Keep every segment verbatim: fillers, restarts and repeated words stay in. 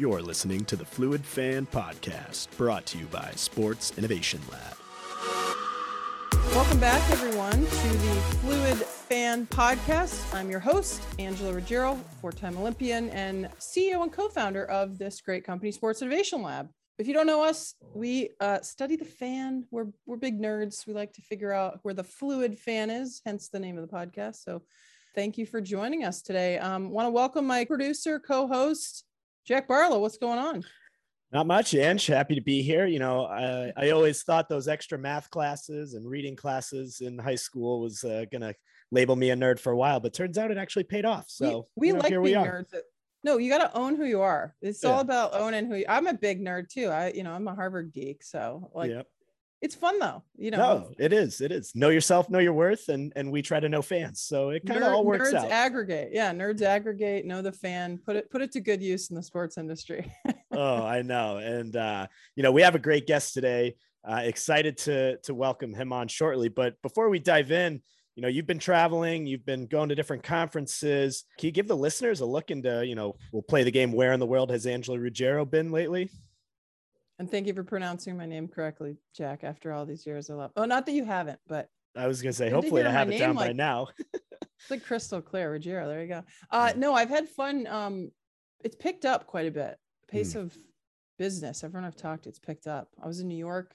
You're listening to the Fluid Fan Podcast, brought to you by Sports Innovation Lab. Welcome back, everyone, to the Fluid Fan Podcast. I'm your host, Angela Ruggiero, four-time Olympian and C E O and co-founder of this great company, Sports Innovation Lab. If you don't know us, we uh, study the fan. We're we're big nerds. We like to figure out where the fluid fan is, hence the name of the podcast. So thank you for joining us today. I um, want to welcome my producer, co-host, Jack Barlow. What's going on? Not much, Ange. Happy to be here. You know, I, I always thought those extra math classes and reading classes in high school was uh, going to label me a nerd for a while, but turns out it actually paid off. So we, we you know, like here being we are. Nerds. No, you got to own who you are. It's yeah. all about owning who you are. I'm a big nerd too. I, you know, I'm a Harvard geek. So like, yep. It's fun though. You know, no, it is. It is. Know yourself, know your worth. And, and we try to know fans. So it kind of all works nerds out. Nerds aggregate. Yeah. Nerds aggregate, know the fan, put it, put it to good use in the sports industry. Oh, I know. And, uh, you know, we have a great guest today. Uh, excited to to welcome him on shortly. But before we dive in, you know, you've been traveling, you've been going to different conferences. Can you give the listeners a look into, you know, we'll play the game, where in the world has Angela Ruggiero been lately? And thank you for pronouncing my name correctly, Jack, after all these years. I love. Oh, not that you haven't, but. I was going to say, hopefully I have it down like, by now. It's like crystal clear, Ruggiero. There you go. Uh, no, I've had fun. Um, it's picked up quite a bit. Pace of business. Everyone I've talked to, it's picked up. I was in New York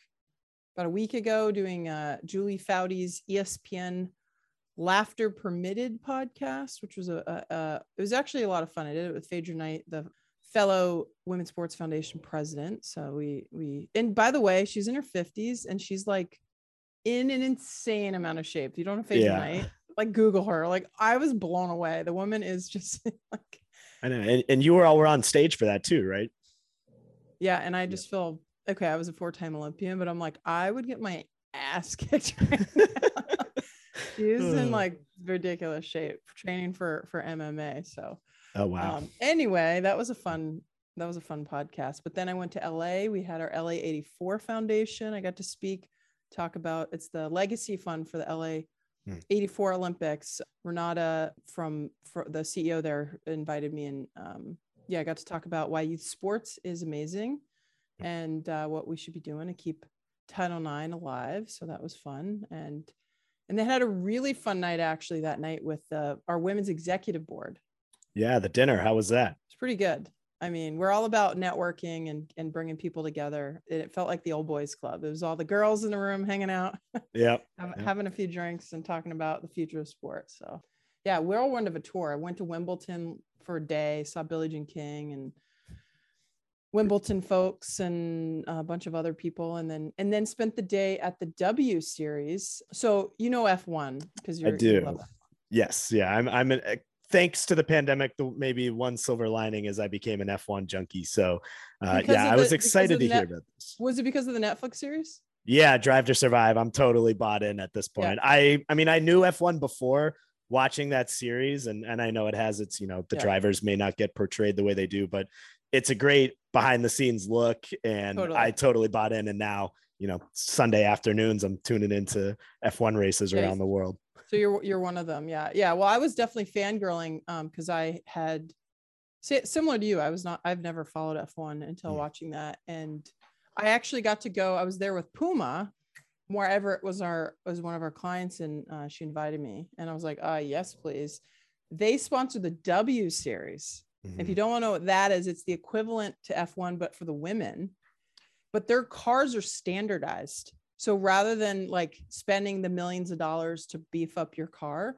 about a week ago doing uh, Julie Foudy's E S P N Laughter Permitted podcast, which was a, a, a, it was actually a lot of fun. I did it with Phaedra Knight, the fellow Women's Sports Foundation president. So we, we, and by the way, she's in her fifties and she's like in an insane amount of shape. You don't know Phaedra yeah. Knight, like Google her. Like I was blown away. The woman is just like, I know. And, and you were all were on stage for that too, right? Yeah. And I just yeah. feel, okay, I was a four-time Olympian, but I'm like, I would get my ass kicked right now. She's in like ridiculous shape training for, for M M A. So, oh, wow. Um, anyway, that was a fun, that was a fun podcast. But then I went to L A. We had our L A eighty-four Foundation. I got to speak, talk about, it's the legacy fund for the L A eighty-four Olympics. Renata from, from the C E O there invited me and in, um, yeah, I got to talk about why youth sports is amazing and uh, what we should be doing to keep Title nine alive. So that was fun. And, and they had a really fun night actually that night with uh, our women's executive board. Yeah. The dinner. How was that? It's pretty good. I mean, we're all about networking and, and bringing people together. And it felt like the old boys club. It was all the girls in the room hanging out, yeah, having, yep. having a few drinks and talking about the future of sports. So yeah, we're all one of a tour. I went to Wimbledon for a day, saw Billie Jean King and Wimbledon folks and a bunch of other people. And then, and then spent the day at the W Series. So, you know, F one because you're I do. You yes. Yeah. I'm, I'm an, uh, thanks to the pandemic, the, maybe one silver lining is I became an F one junkie. So uh, yeah, the, I was excited to net, hear about this. Was it because of the Netflix series? Yeah. Drive to Survive. I'm totally bought in at this point. Yeah. I, I mean, I knew F one before watching that series and, and I know it has its, you know, the yeah. drivers may not get portrayed the way they do, but it's a great behind the scenes look. And totally. I totally bought in. And now, you know, Sunday afternoons, I'm tuning into F one races okay. around the world. So you're, you're one of them. Yeah. Yeah. Well, I was definitely fangirling. Um, cause I had similar to you, I was not, I've never followed F one until mm. watching that. And I actually got to go, I was there with Puma. Moore Everett was our, was one of our clients and uh, she invited me and I was like, uh, yes, please. They sponsored the W Series. Mm-hmm. If you don't want to know what that is, it's the equivalent to F one, but for the women, but their cars are standardized. So rather than like spending the millions of dollars to beef up your car,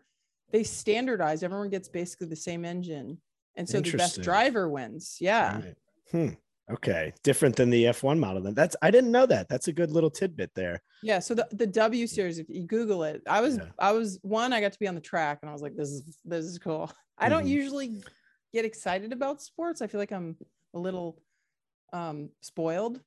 they standardize. Everyone gets basically the same engine. And so the best driver wins. Yeah. Right. Hmm. Okay. Different than the F one model. Then that's, I didn't know that. That's a good little tidbit there. Yeah. So the, the W Series, if you Google it, I was, yeah. I was one, I got to be on the track and I was like, this is, this is cool. I mm-hmm. don't usually get excited about sports. I feel like I'm a little um, spoiled.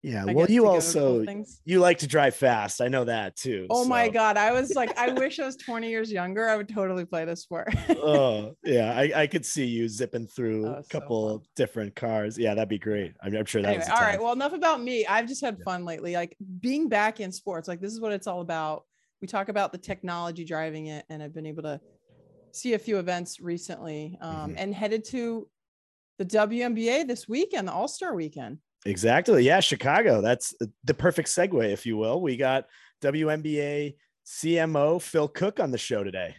Yeah. I well, you also, you like to drive fast. I know that too. Oh so. My God. I was like, I wish I was twenty years younger. I would totally play this sport. Oh yeah. I, I could see you zipping through oh, a couple so different cars. Yeah. That'd be great. I'm, I'm sure that anyway, was all right. Well, enough about me. I've just had yeah. fun lately. Like being back in sports, like this is what it's all about. We talk about the technology driving it. And I've been able to see a few events recently um, mm-hmm. and headed to the W N B A this weekend, the All-Star weekend. Exactly. Yeah. Chicago. That's the perfect segue, if you will. We got W N B A C M O Phil Cook on the show today.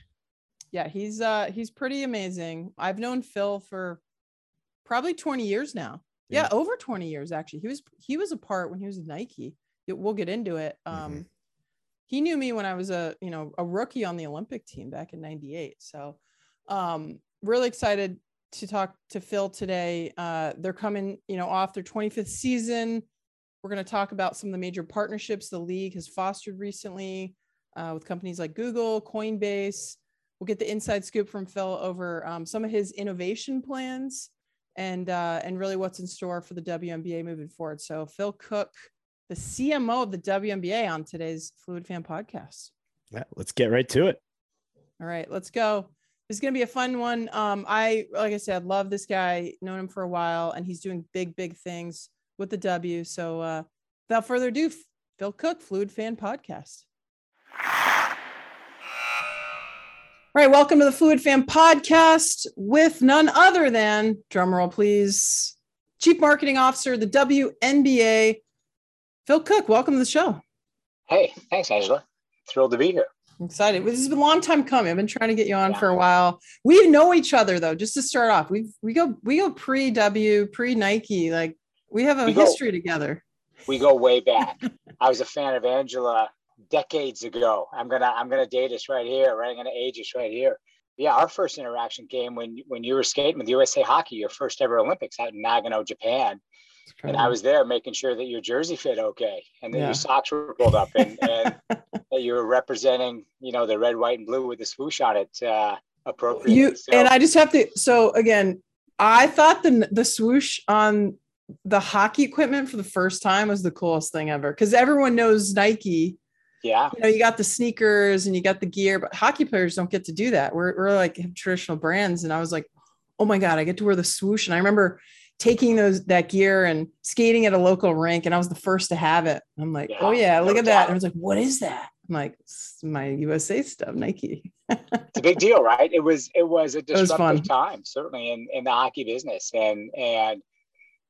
Yeah. He's, uh, he's pretty amazing. I've known Phil for probably twenty years now. Yeah. yeah over twenty years, actually. He was, he was a part when he was at Nike. We'll get into it. Um, mm-hmm. He knew me when I was a, you know, a rookie on the Olympic team back in ninety-eight. So um, really excited to talk to Phil today. Uh, they're coming, you know, off their twenty-fifth season. We're going to talk about some of the major partnerships the league has fostered recently uh, with companies like Google, Coinbase. We'll get the inside scoop from Phil over um, some of his innovation plans and, uh, and really what's in store for the W N B A moving forward. So Phil Cook, the C M O of the W N B A, on today's Fluid Fan Podcast. Yeah, let's get right to it. All right, let's go. It's going to be a fun one. Um, I, like I said, love this guy, known him for a while, and he's doing big, big things with the W. So uh, without further ado, Phil Cook, Fluid Fan Podcast. All right, welcome to the Fluid Fan Podcast with none other than, drumroll please, Chief Marketing Officer of the W N B A, Phil Cook. Welcome to the show. Hey, thanks, Angela. Thrilled to be here. I'm excited. This has been a long time coming. I've been trying to get you on yeah. for a while. We know each other though. Just to start off, we we go we go pre W, pre Nike. Like we have a we history go, together. We go way back. I was a fan of Angela decades ago. I'm gonna I'm gonna date us right here. Right, I'm gonna age us right here. Yeah, our first interaction came when when you were skating with U S A Hockey, your first ever Olympics out in Nagano, Japan. And I was there making sure that your jersey fit okay, and that yeah. your socks were pulled up, and, and that you were representing, you know, the red, white, and blue with the swoosh on it uh, appropriately. You, so, and I just have to. So again, I thought the the swoosh on the hockey equipment for the first time was the coolest thing ever, because everyone knows Nike. Yeah, you know, you got the sneakers and you got the gear, but hockey players don't get to do that. We're we're like traditional brands, and I was like, oh my God, I get to wear the swoosh, and I remember taking those that gear and skating at a local rink. And I was the first to have it. I'm like, yeah, oh yeah, look no at doubt. that. And I was like, what is that? I'm like, it's my U S A stuff, Nike. It's a big deal, right? It was, it was a disruptive was time, certainly in, in the hockey business. And, and,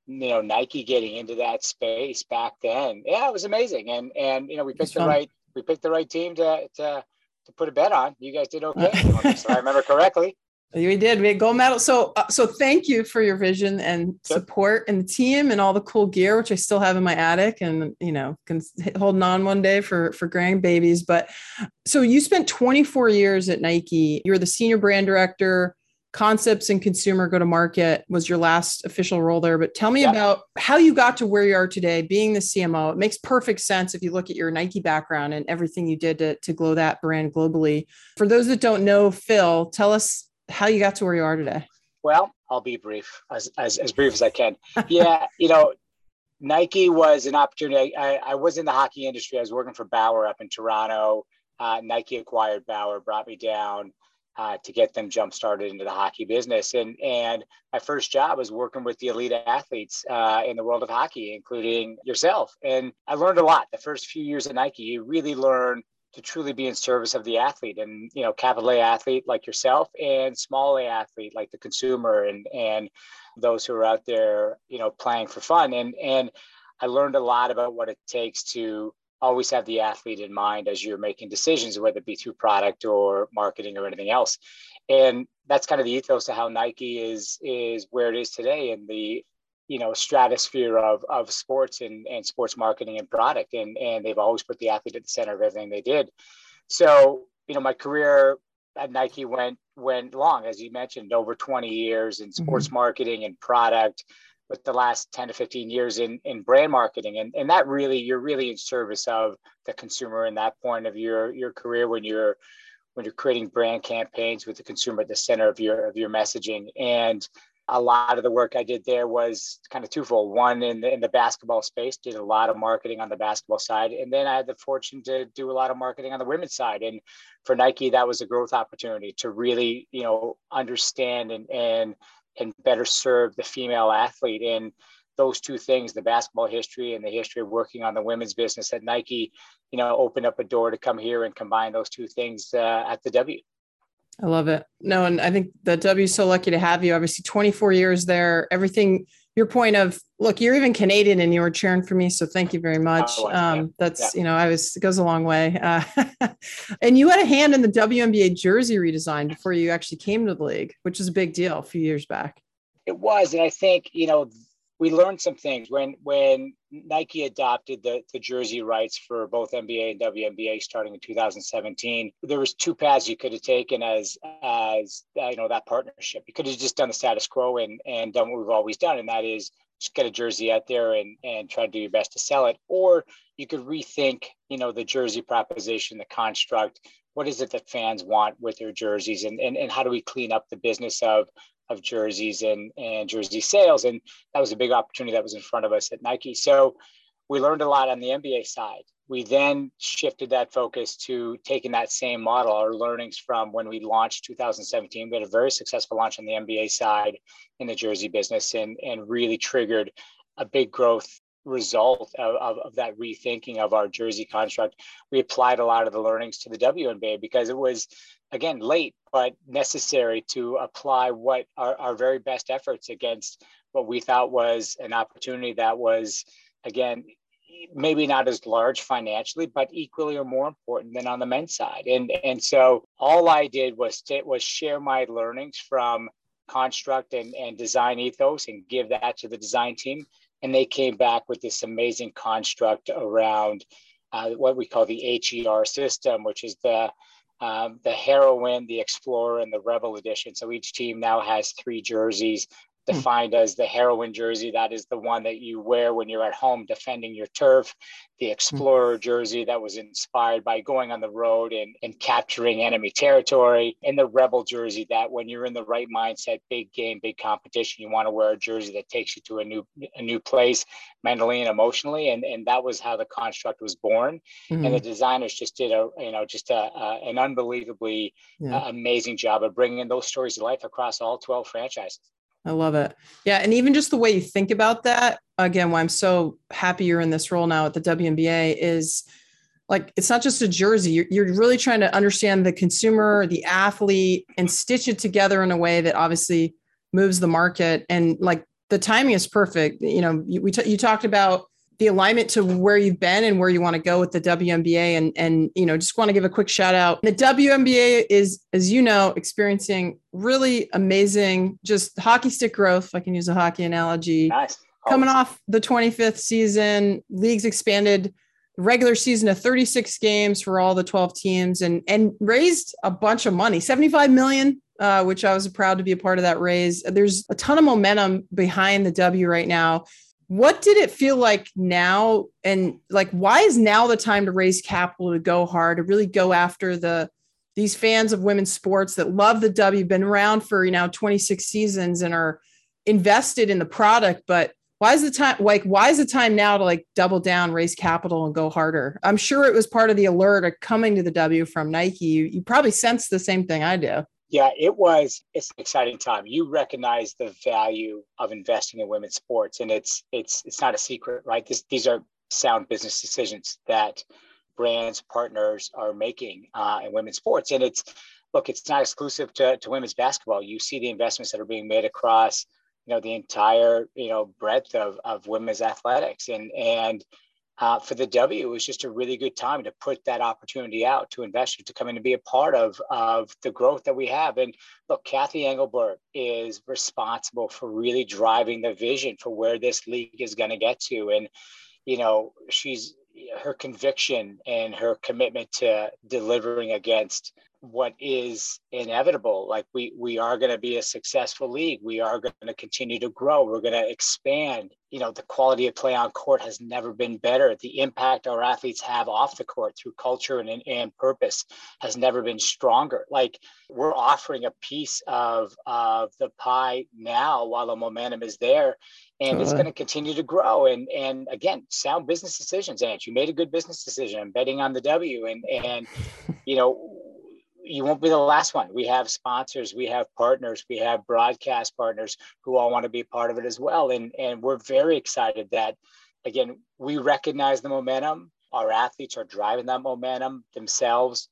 you know, Nike getting into that space back then, yeah, it was amazing. And, and, you know, we picked the fun. right, we picked the right team to, to, to put a bet on. You guys did okay. If I remember correctly. We did. We had gold medal. So, uh, so thank you for your vision and sure. support and the team and all the cool gear, which I still have in my attic and, you know, can hold on one day for, for grandbabies. But so you spent twenty-four years at Nike. You were the senior brand director, concepts and consumer go-to-market was your last official role there. But tell me yeah. about how you got to where you are today, being the C M O. It makes perfect sense if you look at your Nike background and everything you did to, to grow that brand globally. For those that don't know, Phil, tell us how you got to where you are today. Well, I'll be brief, as as, as brief as I can. Yeah, you know, Nike was an opportunity. I, I was in the hockey industry. I was working for Bauer up in Toronto. Uh, Nike acquired Bauer, brought me down uh, to get them jump started into the hockey business. And and my first job was working with the elite athletes uh, in the world of hockey, including yourself. And I learned a lot. The first few years at Nike, you really learn to truly be in service of the athlete, and, you know, capital A athlete like yourself and small A athlete like the consumer and, and those who are out there, you know, playing for fun. And, and I learned a lot about what it takes to always have the athlete in mind as you're making decisions, whether it be through product or marketing or anything else. And that's kind of the ethos of how Nike is, is where it is today in the, you know, stratosphere of of sports and, and sports marketing and product. And, and they've always put the athlete at the center of everything they did. So, you know, my career at Nike went went long, as you mentioned, over twenty years in sports mm-hmm. marketing and product, with the last ten to fifteen years in, in brand marketing. And, and that really, you're really in service of the consumer in that point of your your career when you're when you're creating brand campaigns with the consumer at the center of your of your messaging. And a lot of the work I did there was kind of twofold. One, in the, in the basketball space, did a lot of marketing on the basketball side. And then I had the fortune to do a lot of marketing on the women's side. And for Nike, that was a growth opportunity to really, you know, understand and, and, and better serve the female athlete. And those two things, the basketball history and the history of working on the women's business at Nike, you know, opened up a door to come here and combine those two things uh, at the W. I love it. No, and I think the W's so lucky to have you. Obviously, twenty-four years there. Everything. Your point of look, you're even Canadian and you were cheering for me, so thank you very much. Oh, yeah. Um, that's yeah. you know, I was it goes a long way. Uh, and you had a hand in the W N B A jersey redesign before you actually came to the league, which is a big deal a few years back. It was, and I think you know we learned some things when when Nike adopted the, the jersey rights for both N B A and W N B A starting in two thousand seventeen. There was two paths you could have taken as as uh, you know that partnership. You could have just done the status quo and and done what we've always done, and that is just get a jersey out there and and try to do your best to sell it. Or you could rethink you know the jersey proposition, the construct. What is it that fans want with their jerseys, and and and how do we clean up the business of of jerseys and, and jersey sales. And that was a big opportunity that was in front of us at Nike. So we learned a lot on the N B A side. We then shifted that focus to taking that same model, our learnings from when we launched two thousand seventeen. We had a very successful launch on the N B A side in the jersey business and, and really triggered a big growth result of, of, of that rethinking of our jersey construct. We applied a lot of the learnings to the W N B A because it was, again, late, but necessary to apply what our, our very best efforts against what we thought was an opportunity that was, again, maybe not as large financially, but equally or more important than on the men's side. And, and so all I did was, to, was share my learnings from construct and, and design ethos and give that to the design team. And they came back with this amazing construct around uh, what we call the H E R system, which is the um, the heroine, the explorer, and the rebel edition. So each team now has three jerseys defined mm. as the heroine jersey. That is the one that you wear when you're at home defending your turf. The explorer mm. jersey that was inspired by going on the road and, and capturing enemy territory. And the rebel jersey that when you're in the right mindset, big game, big competition, you want to wear a jersey that takes you to a new a new place mentally and emotionally. And, and that was how the construct was born. Mm. And the designers just did a, you know, just a, a an unbelievably yeah. uh, amazing job of bringing those stories to life across all twelve franchises. I love it. Yeah. And even just the way you think about that, again, why I'm so happy you're in this role now at the W N B A is like, it's not just a jersey. You're, you're really trying to understand the consumer, the athlete, and stitch it together in a way that obviously moves the market. And like the timing is perfect. You know, you, we t- you talked about the alignment to where you've been and where you want to go with the W N B A. And, and, you know, just want to give a quick shout out. The W N B A is, as you know, experiencing really amazing, just hockey stick growth. If I can use a hockey analogy. Nice. Coming off the twenty-fifth season, leagues expanded regular season to thirty-six games for all the twelve teams and, and raised a bunch of money, seventy-five million, uh, which I was proud to be a part of that raise. There's a ton of momentum behind the W right now. What did it feel like now? And like, why is now the time to raise capital, to go hard, to really go after the, these fans of women's sports that love the W, been around for, you know, twenty-six seasons and are invested in the product, but why is the time, like, why is the time now to like double down, raise capital and go harder? I'm sure it was part of the allure of coming to the W from Nike. You, you probably sensed the same thing I do. Yeah, it was. It's an exciting time. You recognize the value of investing in women's sports, and it's it's it's not a secret, right? This, these are sound business decisions that brands, partners are making uh, in women's sports. And it's look, it's not exclusive to, to women's basketball. You see the investments that are being made across, you know, the entire you know breadth of of women's athletics, and and. Uh, for the W, it was just a really good time to put that opportunity out to investors to come in and be a part of, of the growth that we have. And look, Kathy Engelbert is responsible for really driving the vision for where this league is going to get to. And, you know, she's her conviction and her commitment to delivering against what is inevitable. Like we, we are going to be a successful league. We are going to continue to grow. We're going to expand. You know, the quality of play on court has never been better. The impact our athletes have off the court through culture and, and purpose has never been stronger. Like we're offering a piece of, of the pie now while the momentum is there, and uh-huh. it's going to continue to grow. And, and again, sound business decisions, Ange. You made a good business decision. I'm betting on the W, and, and, you know, you won't be the last one. We have sponsors, we have partners, we have broadcast partners who all want to be a part of it as well. And, and we're very excited that, again, we recognize the momentum. Our athletes are driving that momentum themselves.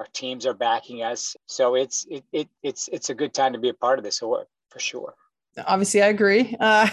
Our teams are backing us. So it's it, it it's it's a good time to be a part of this award for sure. Obviously, I agree. Uh,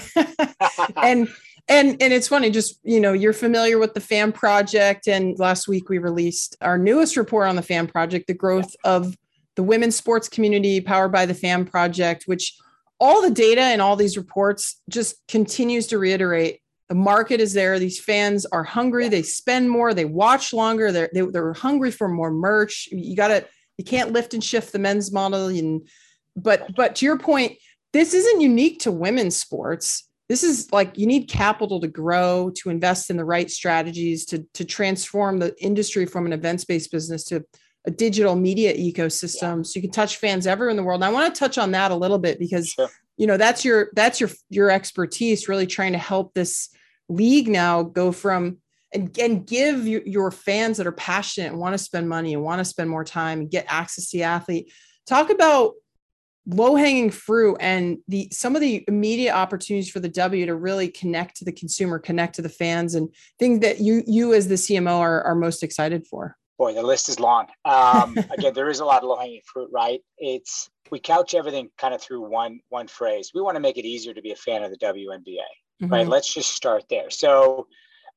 and and and it's funny, just, you know, you're familiar with the FAM Project. And last week we released our newest report on the FAM Project, the growth yeah. of the women's sports community powered by the FAM Project, which all the data and all these reports just continues to reiterate. The market is there. These fans are hungry. They spend more. They watch longer. They're, they, they're hungry for more merch. You gotta, you can't lift and shift the men's model. And, but, but to your point, this isn't unique to women's sports. This is like, you need capital to grow, to invest in the right strategies, to, to transform the industry from an events-based business to a digital media ecosystem. Yeah. So you can touch fans everywhere in the world. And I want to touch on that a little bit because, sure. you know, that's your, that's your, your expertise, really trying to help this league now go from and, and give you, your fans that are passionate and want to spend money and want to spend more time and get access to the athlete. Talk about low hanging fruit and the, some of the immediate opportunities for the W to really connect to the consumer, connect to the fans, and things that you, you as the C M O are, are most excited for. Boy, the list is long. Um, again, there is a lot of low hanging fruit, right? It's, we couch everything kind of through one, one phrase. We want to make it easier to be a fan of the W N B A. Mm-hmm. Right. Let's just start there. So,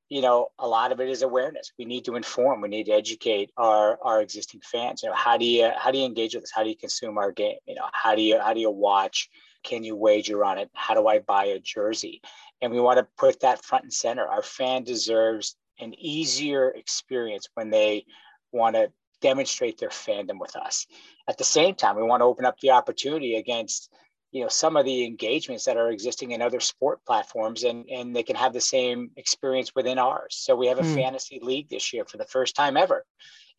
you know, a lot of it is awareness. We need to inform. We need to educate our, our existing fans. You know, how do you how do you engage with us? How do you consume our game? You know, how do you how do you watch? Can you wager on it? How do I buy a jersey? And we want to put that front and center. Our fan deserves an easier experience when they want to demonstrate their fandom with us. At the same time, we want to open up the opportunity against, you know, some of the engagements that are existing in other sport platforms, and, and they can have the same experience within ours. So we have a mm. fantasy league this year for the first time ever.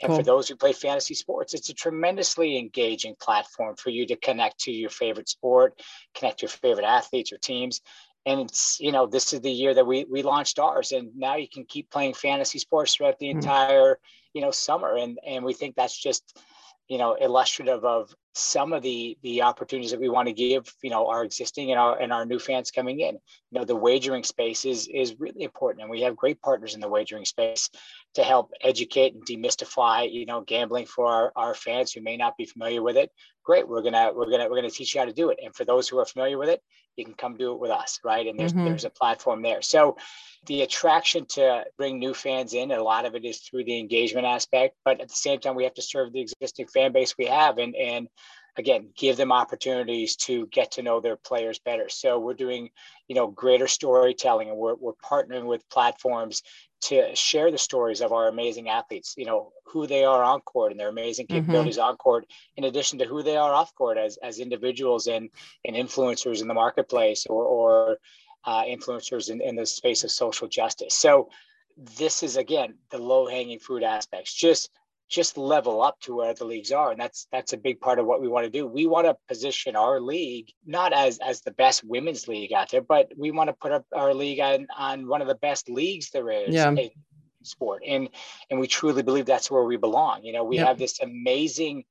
And cool. for those who play fantasy sports, it's a tremendously engaging platform for you to connect to your favorite sport, connect to your favorite athletes or teams. And it's, you know, this is the year that we we launched ours, and now you can keep playing fantasy sports throughout the mm. entire, you know, summer. And, and we think that's just, you know, illustrative of some of the the opportunities that we want to give, you know, our existing and our and our new fans coming in. You know, the wagering space is is really important, and we have great partners in the wagering space to help educate and demystify, you know, gambling for our, our fans who may not be familiar with it. Great, we're gonna we're gonna we're gonna teach you how to do it, and for those who are familiar with it, you can come do it with us, right? And there's mm-hmm. there's a platform there. So the attraction to bring new fans in, and a lot of it is through the engagement aspect, but at the same time, we have to serve the existing fan base we have, and and again, give them opportunities to get to know their players better. So we're doing, you know, greater storytelling, and we're we're partnering with platforms to share the stories of our amazing athletes, you know, who they are on court and their amazing capabilities mm-hmm. on court, in addition to who they are off court as as individuals and and influencers in the marketplace, or or uh, influencers in, in the space of social justice. So this is, again, the low-hanging fruit aspects. Just just level up to where the leagues are. And that's that's a big part of what we want to do. We want to position our league, not as as the best women's league out there, but we want to put up our league on, on one of the best leagues there is yeah. in sport. And and we truly believe that's where we belong. You know, we yeah. have this amazing,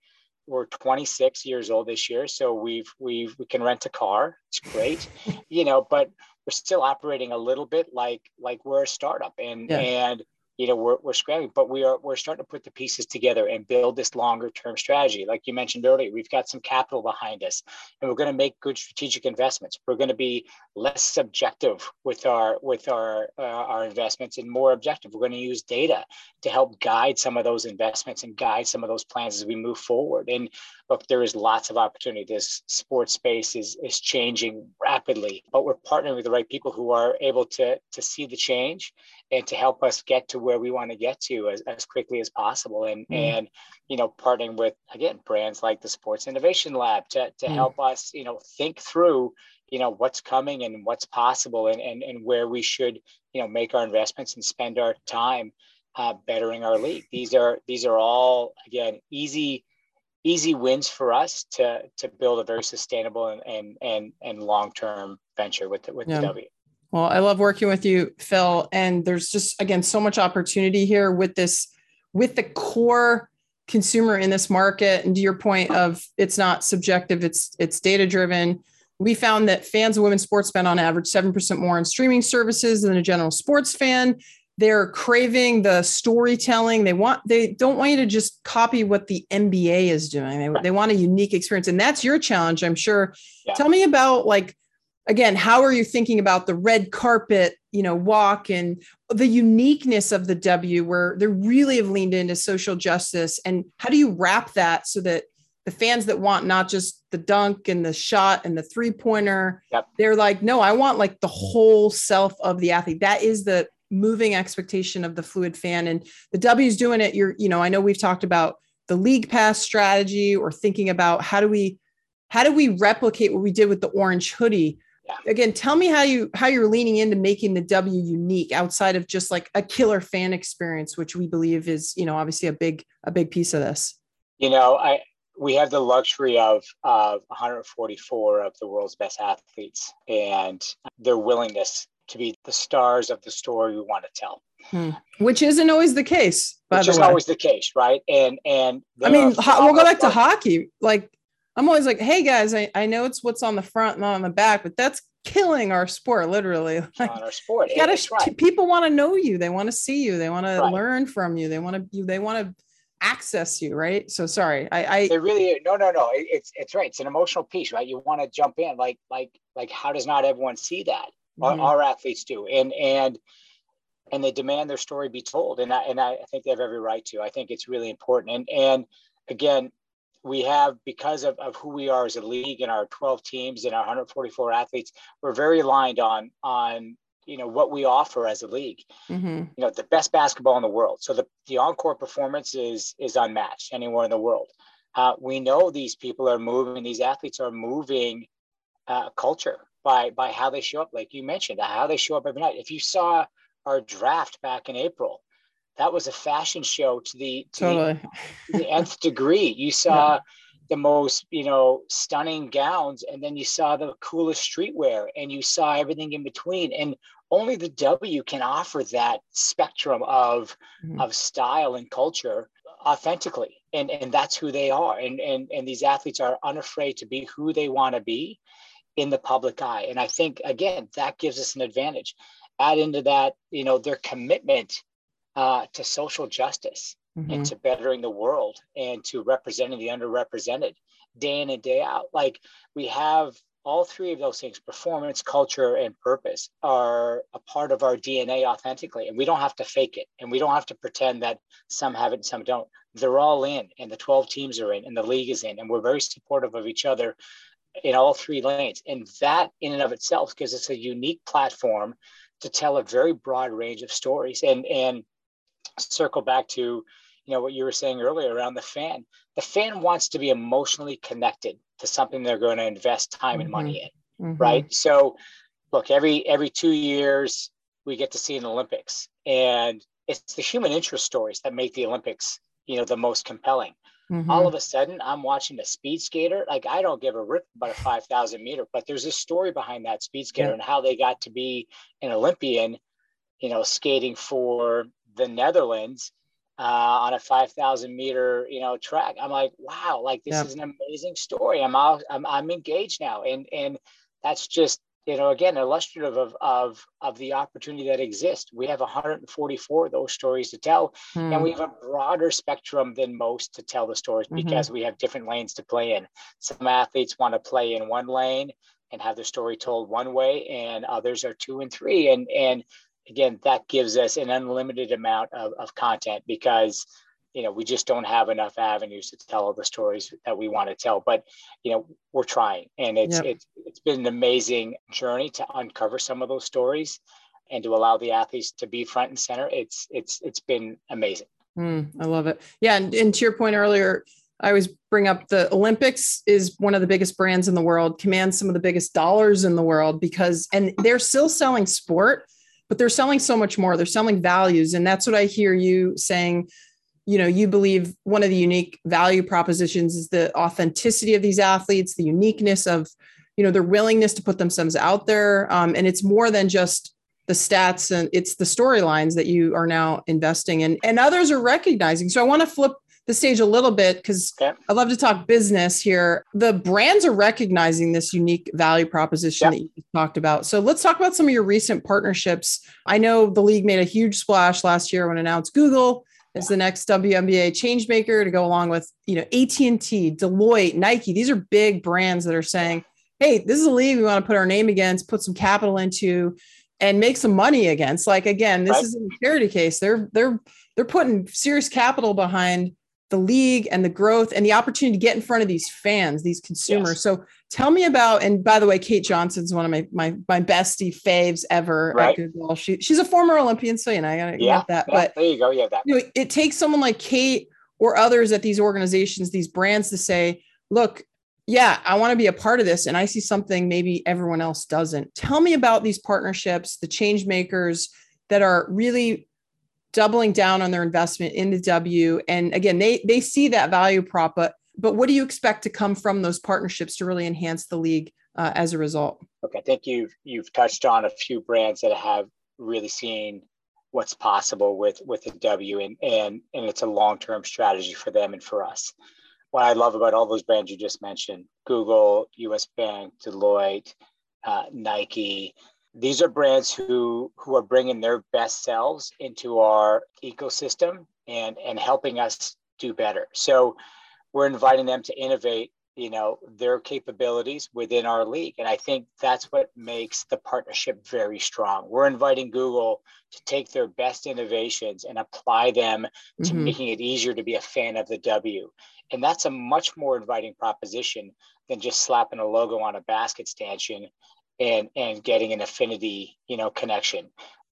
we're twenty-six years old this year. So we've we've we can rent a car. It's great. You know, but we're still operating a little bit like like we're a startup. And yeah. and you know, we're, we're scrambling, but we are, we're starting to put the pieces together and build this longer term strategy. Like you mentioned earlier, we've got some capital behind us, and we're going to make good strategic investments. We're going to be less subjective with our, with our, uh, our investments, and more objective. We're going to use data to help guide some of those investments and guide some of those plans as we move forward. And look, there is lots of opportunity. This sports space is, is changing rapidly, but we're partnering with the right people who are able to, to see the change and to help us get to where we want to get to as, as quickly as possible. And, mm. and, you know, partnering with, again, brands like the Sports Innovation Lab to, to mm. help us, you know, think through, you know, what's coming and what's possible, and, and, and where we should, you know, make our investments and spend our time uh, bettering our league. These are, these are all, again, easy, easy wins for us to, to build a very sustainable and, and, and, and long-term venture with, with yeah. the W. Well, I love working with you, Phil. And there's just, again, so much opportunity here with this, with the core consumer in this market. And to your point of, it's not subjective, it's it's data-driven. We found that fans of women's sports spend on average seven percent more on streaming services than a general sports fan. They're craving the storytelling. They want, they don't want you to just copy what the N B A is doing. They, right. they want a unique experience. And that's your challenge, I'm sure. Yeah. Tell me about, like, again, how are you thinking about the red carpet, you know, walk and the uniqueness of the W, where they really have leaned into social justice? And how do you wrap that so that the fans that want not just the dunk and the shot and the three pointer, yep. they're like, no, I want like the whole self of the athlete. That is the moving expectation of the Fluid Fan, and the W's doing it. You're, you know, I know we've talked about the league pass strategy, or thinking about how do we, how do we replicate what we did with the orange hoodie? Yeah. Again, tell me how you, how you're leaning into making the W unique outside of just like a killer fan experience, which we believe is, you know, obviously a big, a big piece of this. You know, I, we have the luxury of, of one hundred forty-four of the world's best athletes, and their willingness to be the stars of the story we want to tell, hmm. which isn't always the case. By which the isn't way. always the case, right? And and I mean, ho- we'll go back to hockey. Like, I'm always like, hey guys, I, I know it's what's on the front, not on the back, but that's killing our sport, literally. Like, on our sport, gotta, right. people want to know you. They want to see you. They want right. to learn from you. They want to. You. They want to access you, right? So sorry, I. I they really no no no. It, it's it's right. It's an emotional piece, right? You want to jump in, like like like. How does not everyone see that? Mm-hmm. Our athletes do, and and and they demand their story be told, and I, and I think they have every right to. I think it's really important, and and again, we have, because of, of who we are as a league and our twelve teams and our one hundred forty-four athletes, we're very aligned on on you know what we offer as a league. Mm-hmm. You know, the best basketball in the world, so the the encore performance is is unmatched anywhere in the world. Uh, we know these people are moving; these athletes are moving uh, culture. by by how they show up, like you mentioned, how they show up every night. If you saw our draft back in April, that was a fashion show to the to totally. the, the nth degree. You saw yeah. the most, you know, stunning gowns, and then you saw the coolest streetwear, and you saw everything in between. And only the W can offer that spectrum of mm-hmm. of style and culture authentically. And and that's who they are. And and and these athletes are unafraid to be who they want to be in the public eye. And I think, again, that gives us an advantage. Add into that, you know, their commitment uh, to social justice mm-hmm. and to bettering the world and to representing the underrepresented day in and day out. Like, we have all three of those things: performance, culture, and purpose are a part of our D N A authentically. And we don't have to fake it. And we don't have to pretend that some have it and some don't. They're all in, and the twelve teams are in, and the league is in, and we're very supportive of each other in all three lanes. And that in and of itself gives us a unique platform to tell a very broad range of stories. And and circle back to, you know, what you were saying earlier around the fan. The fan wants to be emotionally connected to something they're going to invest time mm-hmm. and money in, mm-hmm. right? So look, every every two years we get to see an Olympics, and it's the human interest stories that make the Olympics, you know, the most compelling. Mm-hmm. All of a sudden, I'm watching a speed skater. Like, I don't give a rip about a five thousand meter, but there's a story behind that speed skater yeah. and how they got to be an Olympian, you know, skating for the Netherlands uh, on a five thousand meter, you know, track. I'm like, wow, like this yeah. is an amazing story. I'm out, I'm I'm engaged now, and and that's just, you know, again, illustrative of of of the opportunity that exists. We have one hundred forty-four of those stories to tell, mm. and we have a broader spectrum than most to tell the stories mm-hmm. because we have different lanes to play in. Some athletes want to play in one lane and have their story told one way, and others are two and three. And and again, that gives us an unlimited amount of, of content, because you know, we just don't have enough avenues to tell all the stories that we want to tell, but, you know, we're trying, and it's, yep. it's, it's been an amazing journey to uncover some of those stories and to allow the athletes to be front and center. It's, it's, it's been amazing. Mm, I love it. Yeah. And, and to your point earlier, I always bring up the Olympics is one of the biggest brands in the world, commands some of the biggest dollars in the world, because, and they're still selling sport, but they're selling so much more. They're selling values. And that's what I hear you saying. You know, you believe one of the unique value propositions is the authenticity of these athletes, the uniqueness of, you know, their willingness to put themselves out there. Um, and it's more than just the stats, and it's the storylines that you are now investing in, and others are recognizing. So I want to flip the stage a little bit because okay. I love to talk business here. The brands are recognizing this unique value proposition yep. that you talked about. So let's talk about some of your recent partnerships. I know the league made a huge splash last year when it announced Google as the next W N B A change maker to go along with, you know, A T and T, Deloitte, Nike. These are big brands that are saying, hey, this is a league we want to put our name against, put some capital into and make some money against. Like, again, this right. is a charity case. They're, they're, they're putting serious capital behind the league and the growth and the opportunity to get in front of these fans, these consumers. Yes. So tell me about, and by the way, Kate Johnson's one of my, my, my bestie faves ever. Right. At Google. She, she's a former Olympian. So, you know, I got to yeah, that, yeah, but there you go. You have that. You know, it takes someone like Kate or others at these organizations, these brands to say, look, yeah, I want to be a part of this. And I see something maybe everyone else doesn't. Tell me about these partnerships, the change makers that are really doubling down on their investment in the W. And again, they they see that value prop, but, but what do you expect to come from those partnerships to really enhance the league uh, as a result? Look, I think you've, you've touched on a few brands that have really seen what's possible with, with the W, and, and, and it's a long-term strategy for them and for us. What I love about all those brands you just mentioned, Google, U S Bank, Deloitte, uh, Nike, these are brands who, who are bringing their best selves into our ecosystem and, and helping us do better. So we're inviting them to innovate, you know, their capabilities within our league. And I think that's what makes the partnership very strong. We're inviting Google to take their best innovations and apply them mm-hmm. to making it easier to be a fan of the W. And that's a much more inviting proposition than just slapping a logo on a basket stanchion and and getting an affinity, you know, connection.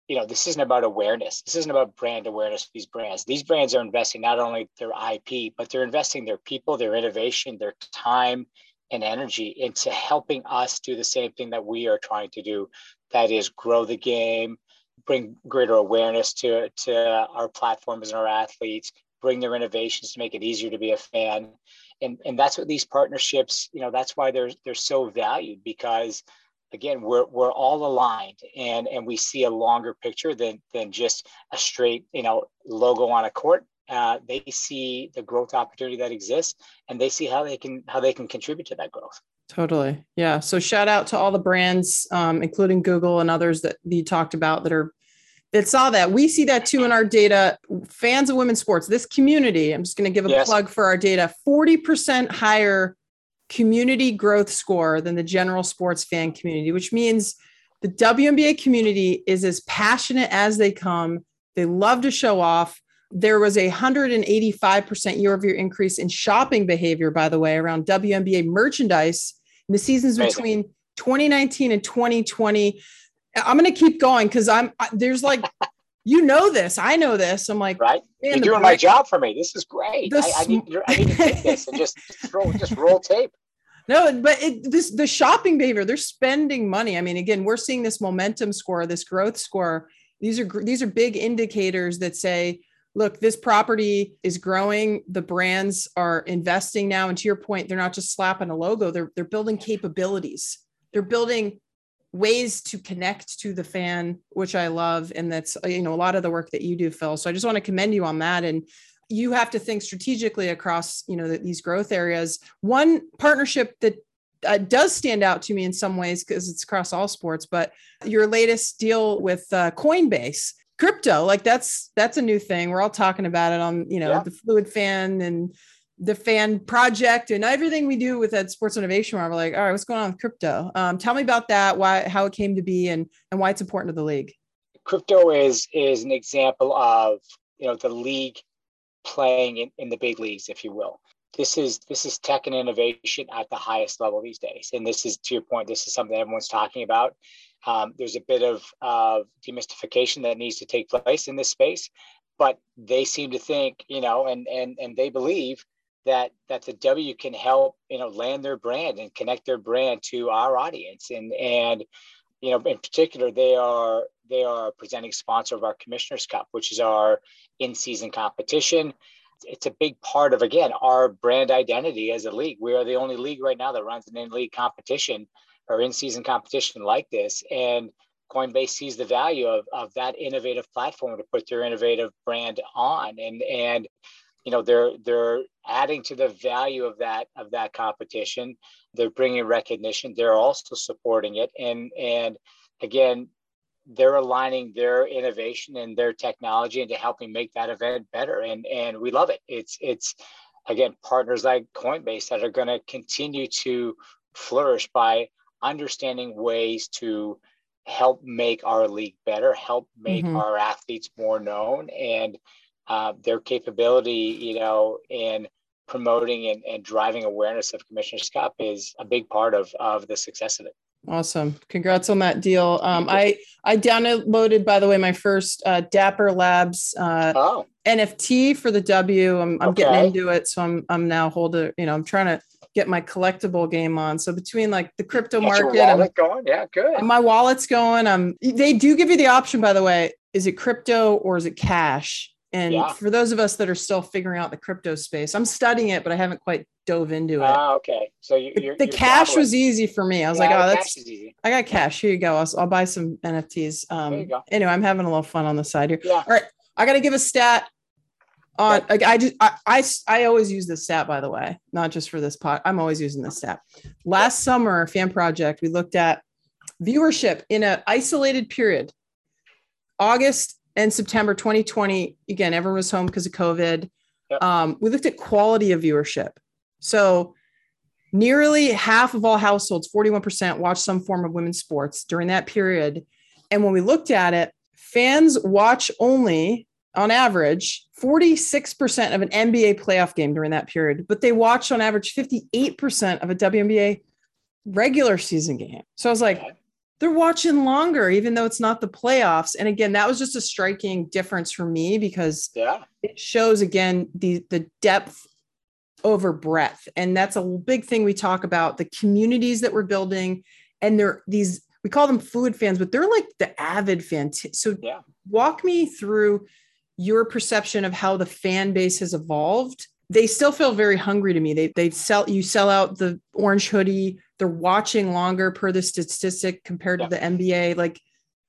You know, this isn't about awareness. This isn't about brand awareness for these brands. These brands are investing not only their I P, but they're investing their people, their innovation, their time and energy into helping us do the same thing that we are trying to do. That is grow the game, bring greater awareness to, to our platforms and our athletes, bring their innovations to make it easier to be a fan. And, and that's what these partnerships, you know, that's why they're they're so valued, because again, we're we're all aligned, and, and we see a longer picture than than just a straight, you know, logo on a court. Uh, they see the growth opportunity that exists, and they see how they can how they can contribute to that growth. Totally, yeah. So shout out to all the brands, um, including Google and others that you talked about that are that saw that. We see that too in our data. Fans of women's sports, this community. I'm just going to give a yes. plug for our data. forty percent higher community growth score than the general sports fan community, which means the W N B A community is as passionate as they come. They love to show off. There was a one hundred eighty-five percent year-over-year increase in shopping behavior, by the way, around W N B A merchandise in the seasons between twenty nineteen and twenty twenty. I'm going to keep going because I'm there's like, you know this, I know this. I'm like, right? Man, you're doing break- my job for me. This is great. I, I, need, I need to take this and just roll, just roll tape. No, but it, this the shopping behavior, they're spending money. I mean, again, we're seeing this momentum score, this growth score. These are these are big indicators that say, look, this property is growing. The brands are investing now. And to your point, they're not just slapping a logo. They're they're building capabilities. They're building ways to connect to the fan, which I love. And that's, you know, a lot of the work that you do, Phil. So I just want to commend you on that. And you have to think strategically across, you know, these growth areas. One partnership that uh, does stand out to me in some ways, because it's across all sports, but your latest deal with uh, Coinbase, crypto, like that's, that's a new thing. We're all talking about it on, you know, yeah. the Fluid Fan and the fan project and everything we do with that Sports Innovation Lab. We're like, all right, what's going on with crypto? Um, tell me about that, why, how it came to be and, and why it's important to the league. Crypto is, is an example of, you know, the league playing in, in the big leagues, if you will. This is this is tech and innovation at the highest level these days. And this is, to your point, this is something everyone's talking about. Um, there's a bit of uh, demystification that needs to take place in this space, but they seem to think, you know, and and and they believe that that the W can help, you know, land their brand and connect their brand to our audience. And, and you know, in particular, they are they are a presenting sponsor of our Commissioner's Cup, which is our in-season competition. It's a big part of, again, our brand identity as a league. We are the only league right now that runs an in-league competition or in-season competition like this. And Coinbase sees the value of, of that innovative platform to put their innovative brand on. And, and you know, they're they're adding to the value of that of that competition. They're bringing recognition. They're also supporting it, and and again, they're aligning their innovation and their technology into helping make that event better. And and we love it. It's it's again partners like Coinbase that are going to continue to flourish by understanding ways to help make our league better, help make mm-hmm. our athletes more known, and uh, their capability, you know, in promoting and, and driving awareness of Commissioner's Cup is a big part of, of the success of it. Awesome. Congrats on that deal. Um, I, I downloaded, by the way, my first uh, Dapper Labs uh, oh. N F T for the W. I'm, I'm okay. getting into it. So I'm, I'm now holding, you know, I'm trying to get my collectible game on. So between like the crypto Get market your wallet going. Yeah, good. My wallet's going. Um, they do give you the option, by the way, is it crypto or is it cash? And yeah. for those of us that are still figuring out the crypto space, I'm studying it, but I haven't quite dove into it. Oh, uh, okay. So you, you're, the you're cash dabbling. Was easy for me. I was yeah, like, oh, that's, easy. I got cash. Here you go. I'll, I'll buy some N F Ts. Um, there you go. Anyway, I'm having a little fun on the side here. Yeah. All right. I got to give a stat. On, like I just I, I I always use this stat, by the way, not just for this pod. I'm always using this stat. Last summer, Fan Project, we looked at viewership in an isolated period, August and September twenty twenty. Again, everyone was home because of COVID. Yep. Um, we looked at quality of viewership. So nearly half of all households, forty-one percent, watched some form of women's sports during that period. And when we looked at it, fans watch only, on average, forty-six percent of an N B A playoff game during that period, but they watched on average fifty-eight percent of a W N B A regular season game. So I was like, they're watching longer, even though it's not the playoffs. And again, that was just a striking difference for me because yeah. it shows, again, the, the depth over breadth. And that's a big thing we talk about, the communities that we're building. And they're these, we call them fluid fans, but they're like the avid fans. So yeah. walk me through your perception of how the fan base has evolved. They still feel very hungry to me. They they sell you sell out the orange hoodie. They're watching longer per the statistic compared yeah. to the N B A. Like,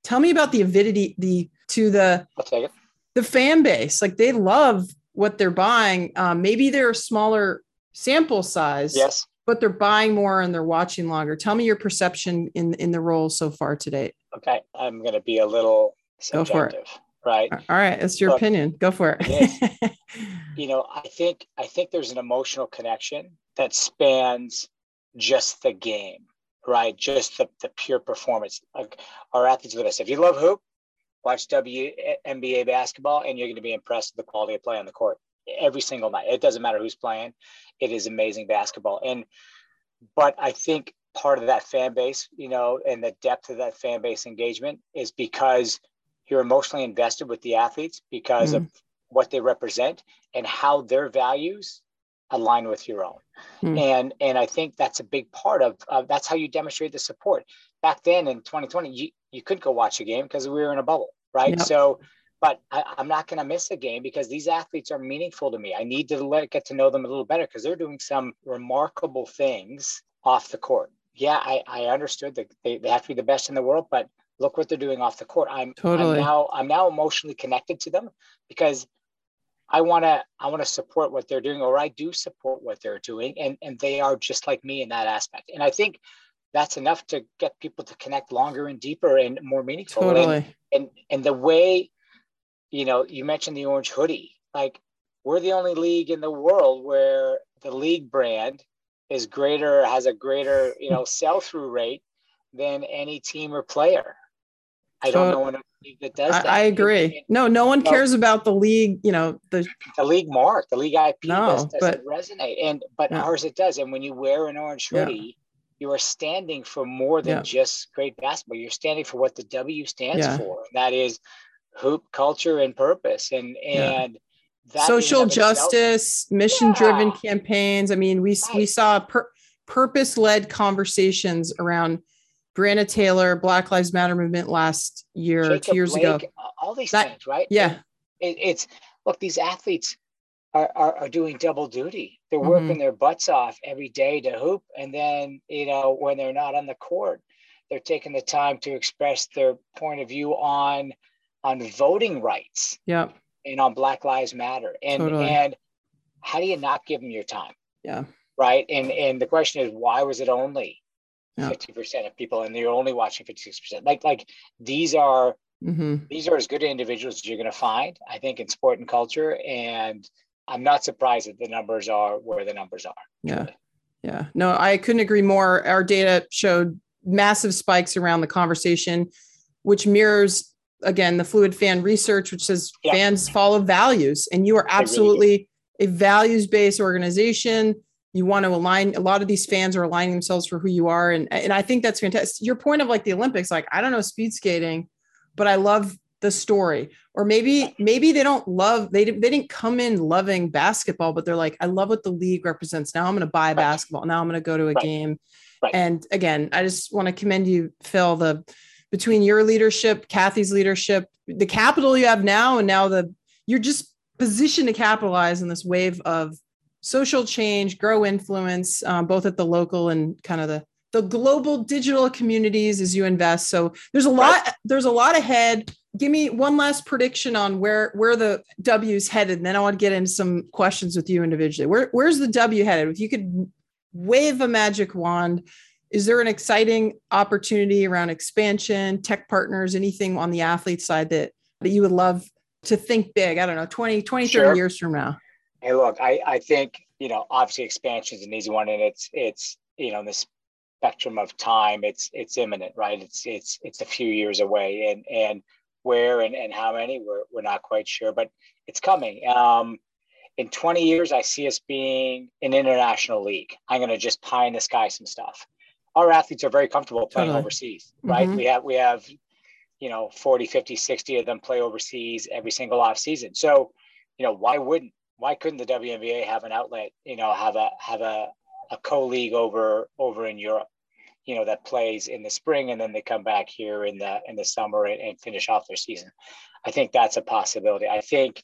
tell me about the avidity the to the I'll take it. the fan base. Like, they love what they're buying. Um, maybe they're a smaller sample size. Yes, but they're buying more and they're watching longer. Tell me your perception in in the role so far to date. Okay, I'm going to be a little subjective. Go for it. Right. All right. It's your but, opinion. Go for it. you know, I think I think there's an emotional connection that spans just the game, right? Just the, the pure performance. Like our athletes with us. If you love hoop, watch W N B A basketball, and you're going to be impressed with the quality of play on the court every single night. It doesn't matter who's playing. It is amazing basketball. And but I think part of that fan base, you know, and the depth of that fan base engagement is because you're emotionally invested with the athletes because mm-hmm. of what they represent and how their values align with your own. Mm-hmm. And, and I think that's a big part of, of, that's how you demonstrate the support. Back then in twenty twenty, you, you couldn't go watch a game because we were in a bubble, right? Yep. So, but I, I'm not going to miss a game because these athletes are meaningful to me. I need to let get to know them a little better because they're doing some remarkable things off the court. Yeah. I, I understood that they, they have to be the best in the world, but look what they're doing off the court. I'm, totally. I'm now I'm now emotionally connected to them because I want to I want to support what they're doing, or I do support what they're doing, and and they are just like me in that aspect. And I think that's enough to get people to connect longer and deeper and more meaningful. Totally. And, and and the way, you know, you mentioned the orange hoodie. Like, we're the only league in the world where the league brand is greater, has a greater, you know, sell-through rate than any team or player. I don't know another league that does that. I, I agree. No, no one cares about the league, you know, the, the league mark, the league I P no, doesn't but, resonate. And but yeah. ours it does. And when you wear an orange hoodie, yeah. you are standing for more than yeah. just great basketball. You're standing for what the W stands yeah. for. And that is hoop, culture, and purpose. And and yeah. that social justice, itself, mission-driven yeah. campaigns. I mean, we right. we saw pur- purpose-led conversations around Breonna Taylor, Black Lives Matter movement last year, Jacob two years Blake, ago. All these that, things, right? Yeah. It, it's, look, these athletes are, are, are doing double duty. They're mm-hmm. working their butts off every day to hoop. And then, you know, when they're not on the court, they're taking the time to express their point of view on on voting rights. Yeah. And on Black Lives Matter. And, totally. and how do you not give them your time? Yeah. Right. And and the question is, why was it only yeah. fifty percent of people, and they're only watching fifty-six percent? Like, like these are mm-hmm. these are as good individuals as you're going to find, I think, in sport and culture. And I'm not surprised that the numbers are where the numbers are. Yeah. Yeah. No, I couldn't agree more. Our data showed massive spikes around the conversation, which mirrors, again, the Fluid Fan research, which says yeah. fans follow values, and you are absolutely really a values-based organization. You want to align. A lot of these fans are aligning themselves for who you are. And, and I think that's fantastic. Your point of like the Olympics, like, I don't know speed skating, but I love the story. Or maybe, maybe they don't love, they didn't, they didn't come in loving basketball, but they're like, I love what the league represents. Now I'm going to buy right. basketball. Now I'm going to go to a right. game. Right. And again, I just want to commend you, Phil, the, between your leadership, Kathy's leadership, the capital you have now, and now the, you're just positioned to capitalize on this wave of social change, grow influence, um, both at the local and kind of the, the global digital communities as you invest. So there's a lot, there's a lot ahead. Give me one last prediction on where, where the W's headed. And then I want to get into some questions with you individually. Where, where's the W headed? If you could wave a magic wand, is there an exciting opportunity around expansion, tech partners, anything on the athlete side that, that you would love to think big? I don't know, twenty, twenty, thirty sure. years from now. Hey, look, I, I think, you know, obviously expansion is an easy one, and it's, it's, you know, this spectrum of time, it's, it's imminent, right? It's, it's, it's a few years away, and, and where, and, and how many, we're, we're not quite sure, but it's coming. Um, in twenty years, I see us being an international league. I'm going to just pie in the sky some stuff. Our athletes are very comfortable playing totally. overseas, right? Mm-hmm. We have, we have, you know, forty, fifty, sixty of them play overseas every single off season. So, you know, why wouldn't, why couldn't the W N B A have an outlet, you know, have a, have a, a co-league over, over in Europe, you know, that plays in the spring, and then they come back here in the, in the summer and, and finish off their season. I think that's a possibility. I think,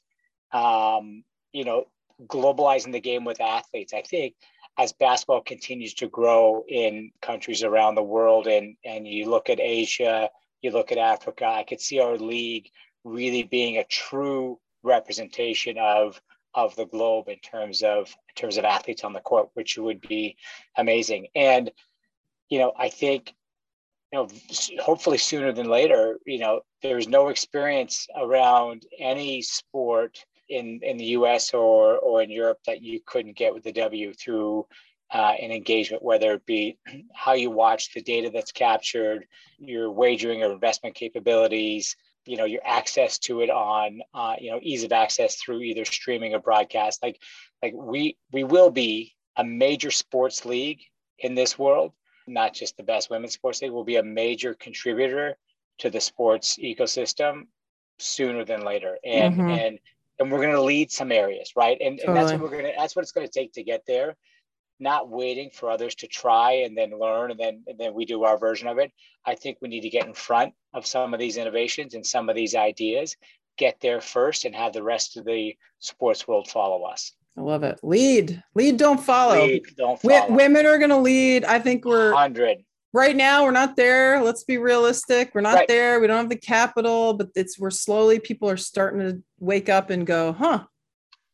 um, you know, globalizing the game with athletes, I think as basketball continues to grow in countries around the world, and, and you look at Asia, you look at Africa, I could see our league really being a true representation of, of the globe in terms of, in terms of athletes on the court, which would be amazing. And, you know, I think, you know, hopefully sooner than later, you know, there's no experience around any sport in, in the U S or, or in Europe that you couldn't get with the W through uh, an engagement, whether it be how you watch, the data that's captured, your wagering or investment capabilities, you know, your access to it on, uh, you know, ease of access through either streaming or broadcast. Like, like we, we will be a major sports league in this world, not just the best women's sports league. We'll be a major contributor to the sports ecosystem sooner than later. And, mm-hmm. and, and we're going to lead some areas, right? And, totally. and that's what we're going to, that's what it's going to take to get there. Not waiting for others to try and then learn, and then and then we do our version of it. I think we need to get in front of some of these innovations and some of these ideas, get there first, and have the rest of the sports world follow us. I love it. Lead, lead, don't follow. Lead, don't follow. We, women are going to lead. I think we're one hundred right now. We're not there. Let's be realistic. We're not right. there. We don't have the capital, but it's we're slowly. People are starting to wake up and go, huh?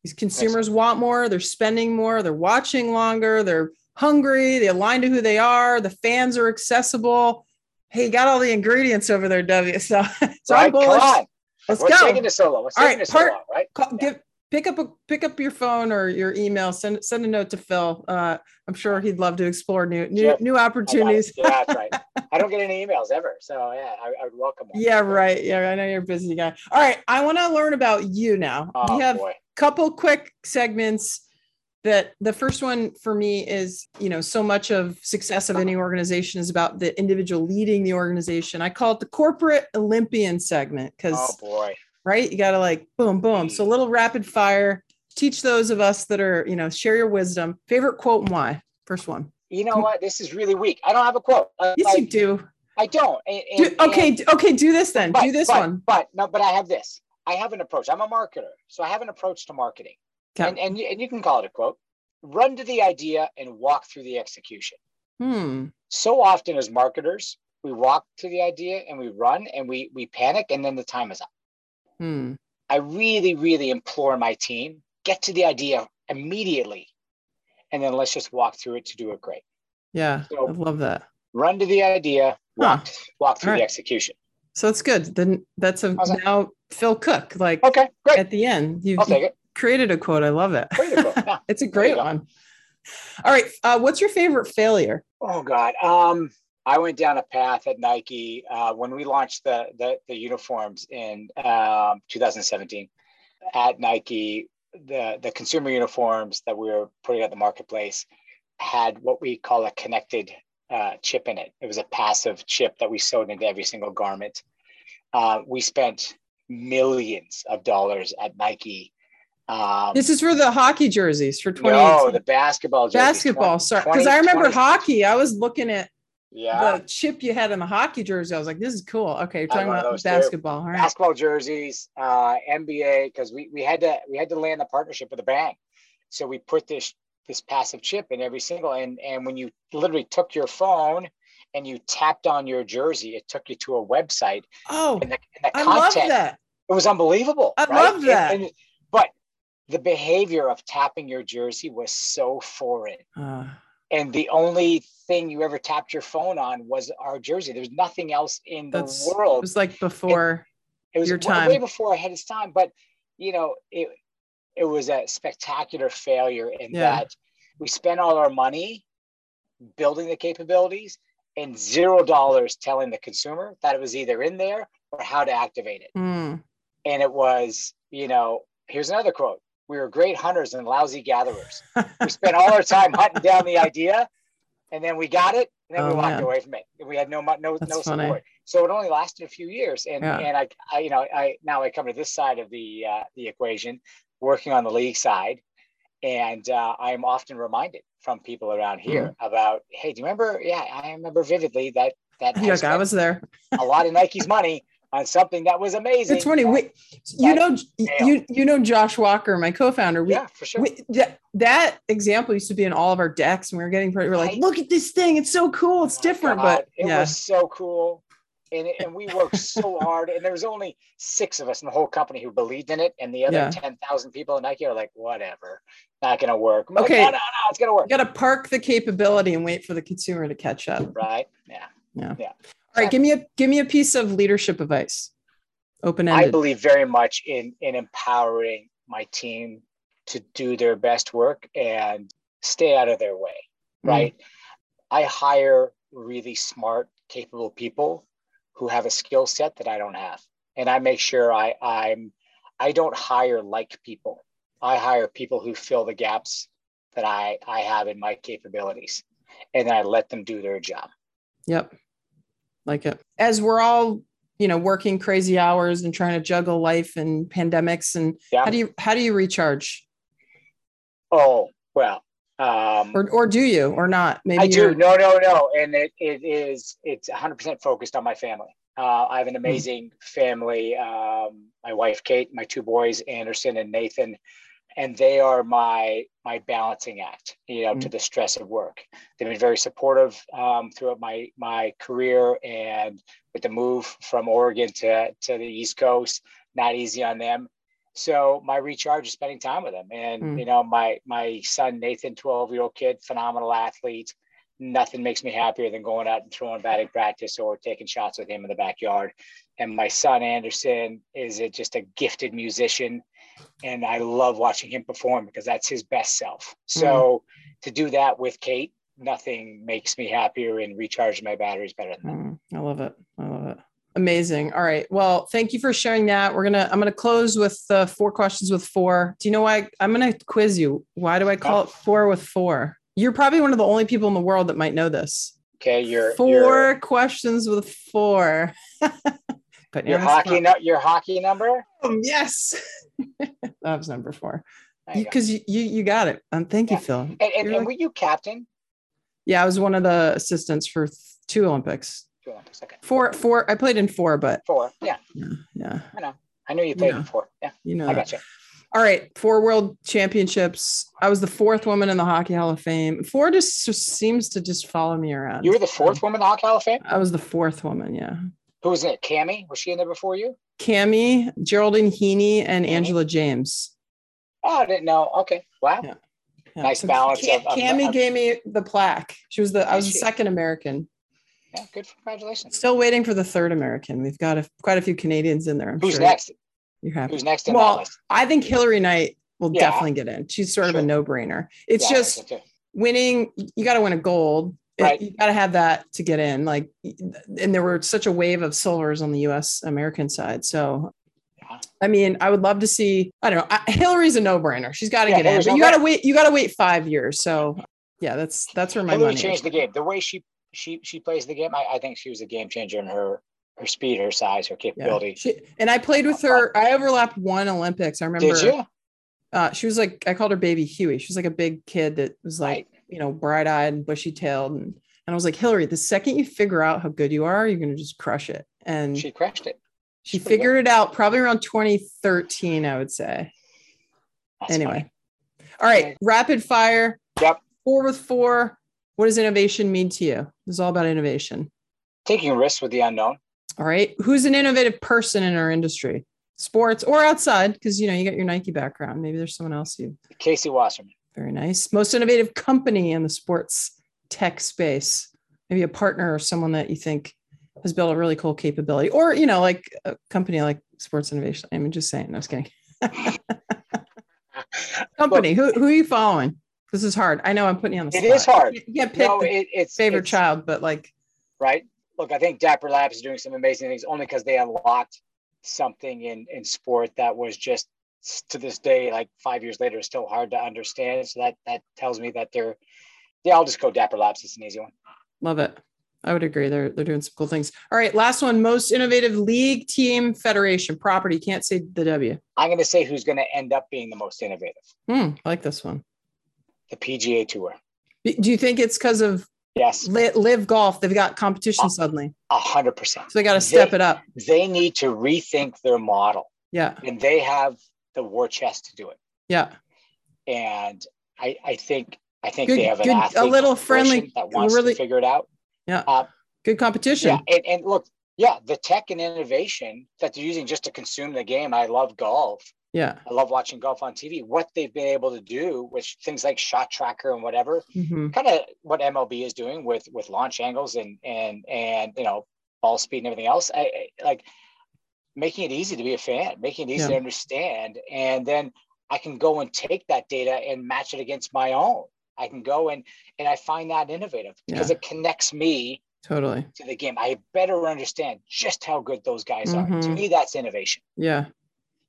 These consumers want more, they're spending more, they're watching longer, they're hungry, they align to who they are, the fans are accessible. Hey, you got all the ingredients over there, W. So, so right, I'm bullish. Come on. Let's We're go. We're taking it solo. We're taking right, it part, solo, right? Call, yeah. give, pick, up a, pick up your phone or your email, send send a note to Phil. Uh, I'm sure he'd love to explore new new, sure. new opportunities. Yeah, that's right. I don't get any emails ever. So yeah, I, I would welcome that. Yeah, right. Yeah, I know you're a busy guy. All right, I want to learn about you now. Oh, we have, boy. Couple quick segments. That the first one for me is, you know, so much of success of any organization is about the individual leading the organization. I call it the corporate Olympian segment because, oh boy, right? You got to like boom, boom. So a little rapid fire. Teach those of us that are, you know, share your wisdom. Favorite quote and why? First one. You know what? This is really weak. I don't have a quote. I, yes, I, you do. I don't. And, and, do, okay, and, okay. Do this then. But, do this but, one. But no, but I have this. I have an approach. I'm a marketer. So I have an approach to marketing. Okay. And, and, and you can call it a quote, run to the idea and walk through the execution. Hmm. So often as marketers, we walk to the idea and we run and we, we panic and then the time is up. Hmm. I really, really implore my team, get to the idea immediately. And then let's just walk through it to do it great. Yeah, so I love that. Run to the idea, walk, huh. walk through right. the execution. So it's good. Then that's a awesome. Now Phil Cook, like okay, great. At the end, you've created a quote. I love it. Yeah. It's a great one. All right. Uh, what's your favorite failure? Oh God. Um, I went down a path at Nike uh, when we launched the, the, the uniforms in um, two thousand seventeen at Nike. The, the consumer uniforms that we were putting out the marketplace had what we call a connected uh, chip in it. It was a passive chip that we sewed into every single garment. Uh, we spent millions of dollars at Nike. Um, this is for the hockey jerseys for twenty. No, the basketball jerseys. Basketball, twenty, sorry. Because I remember twenty hockey. I was looking at yeah. the chip you had in the hockey jersey. I was like, this is cool. Okay, you're talking about basketball. All right. Basketball jerseys, uh, N B A, because we, we had to we had to land the partnership with a bang. So we put this this passive chip in every single, and and when you literally took your phone and you tapped on your jersey, it took you to a website. Oh, and the, and the I content, love that. It was unbelievable. I right? love that. And, and, but the behavior of tapping your jersey was so foreign. Uh, and the only thing you ever tapped your phone on was our jersey. There's nothing else in the world. It was like before it, it was your time. Way before ahead of its time. But, you know, it it was a spectacular failure in yeah. that we spent all our money building the capabilities and zero dollars telling the consumer that it was either in there or how to activate it. Mm. And it was, you know, here's another quote. We were great hunters and lousy gatherers. We spent all our time hunting down the idea, and then we got it, and then oh, we walked man. away from it. We had no no That's no support. Funny. So it only lasted a few years. And yeah. and I, I you know I now I come to this side of the uh, the equation, working on the league side, and uh, I am often reminded from people around here mm. about, hey, do you remember? Yeah, I remember vividly that that I, like I was there. A lot of Nike's money on something that was amazing. It's funny. We, you know, failed. you you know, Josh Walker, my co-founder. We, yeah, for sure. We, that, that example used to be in all of our decks, and we were getting pretty. We're like, look at this thing. It's so cool. It's oh different, God. But it yeah. was so cool, and it, and we worked so hard. And there was only six of us in the whole company who believed in it, and the other yeah. ten thousand people at Nike are like, whatever, not gonna work. I'm okay, like, no, no, no, it's gonna work. You gotta park the capability and wait for the consumer to catch up. Right. Yeah. Yeah. Yeah. All right, give me a give me a piece of leadership advice. Open-ended. I believe very much in in empowering my team to do their best work and stay out of their way, right? Mm-hmm. I hire really smart, capable people who have a skill set that I don't have. And I make sure I I'm I don't hire like people. I hire people who fill the gaps that I I have in my capabilities, and I let them do their job. Yep. Like it. As we're all, you know, working crazy hours and trying to juggle life and pandemics, and yeah. how do you how do you recharge? Oh well, um, or or do you or not? Maybe I do. No, no, no. And it it is it's one hundred percent focused on my family. Uh, I have an amazing mm-hmm. family. Um, my wife Kate, my two boys Anderson and Nathan, and they are my my balancing act, you know, mm-hmm. to the stress of work. They've been very supportive um, throughout my my career, and with the move from Oregon to, to the East Coast, not easy on them. So my recharge is spending time with them. And, mm-hmm. you know, my my son, Nathan, twelve-year-old kid, phenomenal athlete. Nothing makes me happier than going out and throwing batting practice or taking shots with him in the backyard. And my son, Anderson, is a, just a gifted musician. And I love watching him perform because that's his best self. So mm. to do that with Kate, nothing makes me happier and recharge my batteries better than that. Mm. I love it. I love it. Amazing. All right. Well, thank you for sharing that. We're going to, I'm going to close with uh, four questions with four. Do you know why I'm going to quiz you? Why do I call oh. it four with four? You're probably one of the only people in the world that might know this. Okay. You're four you're... questions with four. But your hockey, no, your hockey number? Um, yes. That was number four. Because you, you, you, you got it. Um, thank yeah. you, Phil. And, and, and like, were you captain? Yeah, I was one of the assistants for two Olympics. Two Olympics, okay. Four, four. I played in four, but. Four, yeah. Yeah. yeah. I know. I knew you played you know. in four. Yeah, you know I got that. you. All right, four world championships. I was the fourth woman in the Hockey Hall of Fame. Four just, just seems to just follow me around. You were the fourth so, woman in the Hockey Hall of Fame? I was the fourth woman, yeah. Who was it? Cammie? Was she in there before you? Cammie, Geraldine Heaney, and Heaney? Angela James. Oh, I didn't know. Okay. Wow. Yeah. Yeah. Nice balance. Cam- of, of, Cammy of, gave me the plaque. She was the, I was the second American. Yeah. Good. Congratulations. Still waiting for the third American. We've got a, quite a few Canadians in there. I'm Who's sure. next? You're happy. Who's next in well, that list? I think Hillary Knight will yeah. definitely get in. She's sort sure. of a no-brainer. It's yeah, just winning. You got to win a gold. Right. You got to have that to get in. Like, and there were such a wave of silvers on the U S American side. So, yeah. I mean, I would love to see, I don't know, I, Hillary's a no-brainer. She's got to yeah, get Hillary's in, but you got to wait, you got to wait five years. So yeah, that's, that's where my Hillary money is. Hillary changed the game. The way she, she, she plays the game. I, I think she was a game changer in her, her speed, her size, her capability. Yeah. She, and I played with her. I overlapped one Olympics. I remember. Did you? Uh, she was like, I called her Baby Huey. She was like a big kid that was like, right. you know, bright-eyed and bushy-tailed. And, and I was like, Hillary, the second you figure out how good you are, you're going to just crush it. And she crushed it. She She's figured it out probably around twenty thirteen, I would say. That's anyway. Funny. All right. Rapid fire. Yep. Four with four. What does innovation mean to you? It's all about innovation. Taking risks with the unknown. All right. Who's an innovative person in our industry? Sports or outside? Because, you know, you got your Nike background. Maybe there's someone else you. Casey Wasserman. Very nice. Most innovative company in the sports tech space, maybe a partner or someone that you think has built a really cool capability, or, you know, like a company like Sports Innovation. I mean, just saying, no, I was kidding. Company, well, who, who are you following? This is hard. I know I'm putting you on the spot. It is hard. You can't pick no, the it, it's, favorite it's, child, but like. Right. Look, I think Dapper Labs is doing some amazing things only because they unlocked something in, in sport that was just, to this day, like five years later, is still hard to understand. So that that tells me that they're, yeah, I'll just go Dapper Labs. It's an easy one. Love it. I would agree. They're they're doing some cool things. All right, last one. Most innovative league, team, federation, property. Can't say the W. I'm going to say who's going to end up being the most innovative. Hmm. I like this one. The P G A Tour. Do you think it's because of yes live golf? They've got competition suddenly. A hundred percent. So they got to step they, it up. They need to rethink their model. Yeah, and they have the war chest to do it. Yeah. And I, I think, I think good, they have an good, athlete a little friendly that wants really, to figure it out. Yeah. Uh, good competition. Yeah, and, and look, yeah, the tech and innovation that they're using just to consume the game. I love golf. Yeah. I love watching golf on T V. What they've been able to do with things like Shot Tracker and whatever, mm-hmm. kind of what M L B is doing with, with launch angles and, and, and, you know, ball speed and everything else. I, I like, making it easy to be a fan, making it easy yeah. to understand. And then I can go and take that data and match it against my own. I can go and, and I find that innovative because yeah. it connects me totally to the game. I better understand just how good those guys mm-hmm. are. To me, that's innovation. Yeah.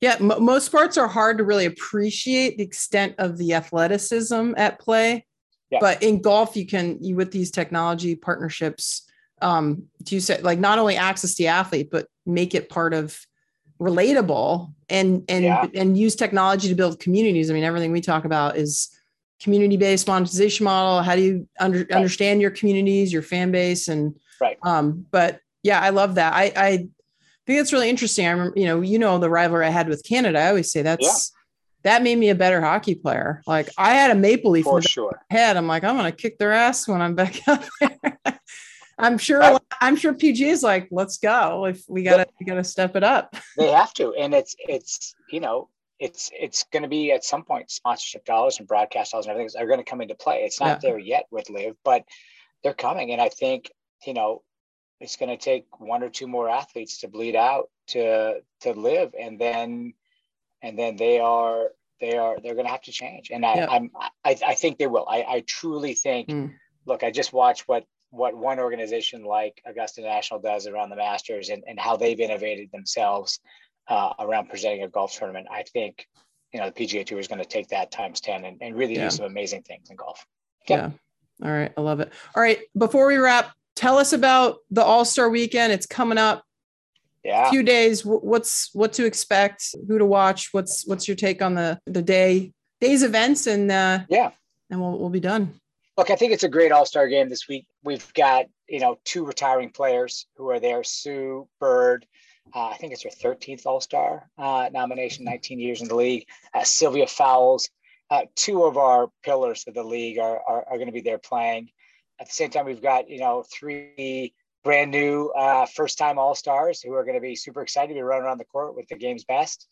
Yeah. M- most sports are hard to really appreciate the extent of the athleticism at play, yeah. but in golf, you can, you, with these technology partnerships, um, do you say like not only access the athlete, but make it part of relatable and, and, yeah. and use technology to build communities. I mean, everything we talk about is community-based monetization model. How do you under, right. understand your communities, your fan base? And, right. um, but yeah, I love that. I, I think that's really interesting. I remember, you know, you know, the rivalry I had with Canada, I always say that's, yeah. that made me a better hockey player. Like I had a Maple Leaf for sure. head. I'm like, I'm going to kick their ass when I'm back out there. I'm sure. I'm sure P G is like, let's go. If we gotta, we gotta step it up. They have to, and it's it's you know it's it's going to be at some point sponsorship dollars and broadcast dollars and everything are going to come into play. It's not yeah. there yet with Live, but they're coming, and I think you know it's going to take one or two more athletes to bleed out to to Live, and then and then they are they are they're going to have to change, and I yeah. I'm, I I think they will. I I truly think. Mm. Look, I just watched what. what one organization like Augusta National does around the Masters and, and how they've innovated themselves uh, around presenting a golf tournament. I think, you know, the P G A Tour is going to take that times ten and, and really yeah. do some amazing things in golf. Okay. Yeah. All right. I love it. All right. Before we wrap, tell us about the All-Star Weekend. It's coming up. Yeah. A few days. What's, what to expect, who to watch. What's, what's your take on the, the day, day's events and uh, yeah. and we'll, we'll be done. Look, I think it's a great all-star game this week. We've got, you know, two retiring players who are there. Sue Bird, uh, I think it's her thirteenth all-star uh, nomination, nineteen years in the league. Uh, Sylvia Fowles, uh, two of our pillars of the league are, are, are going to be there playing. At the same time, we've got, you know, three brand new uh, first-time all-stars who are going to be super excited to be running around the court with the game's best.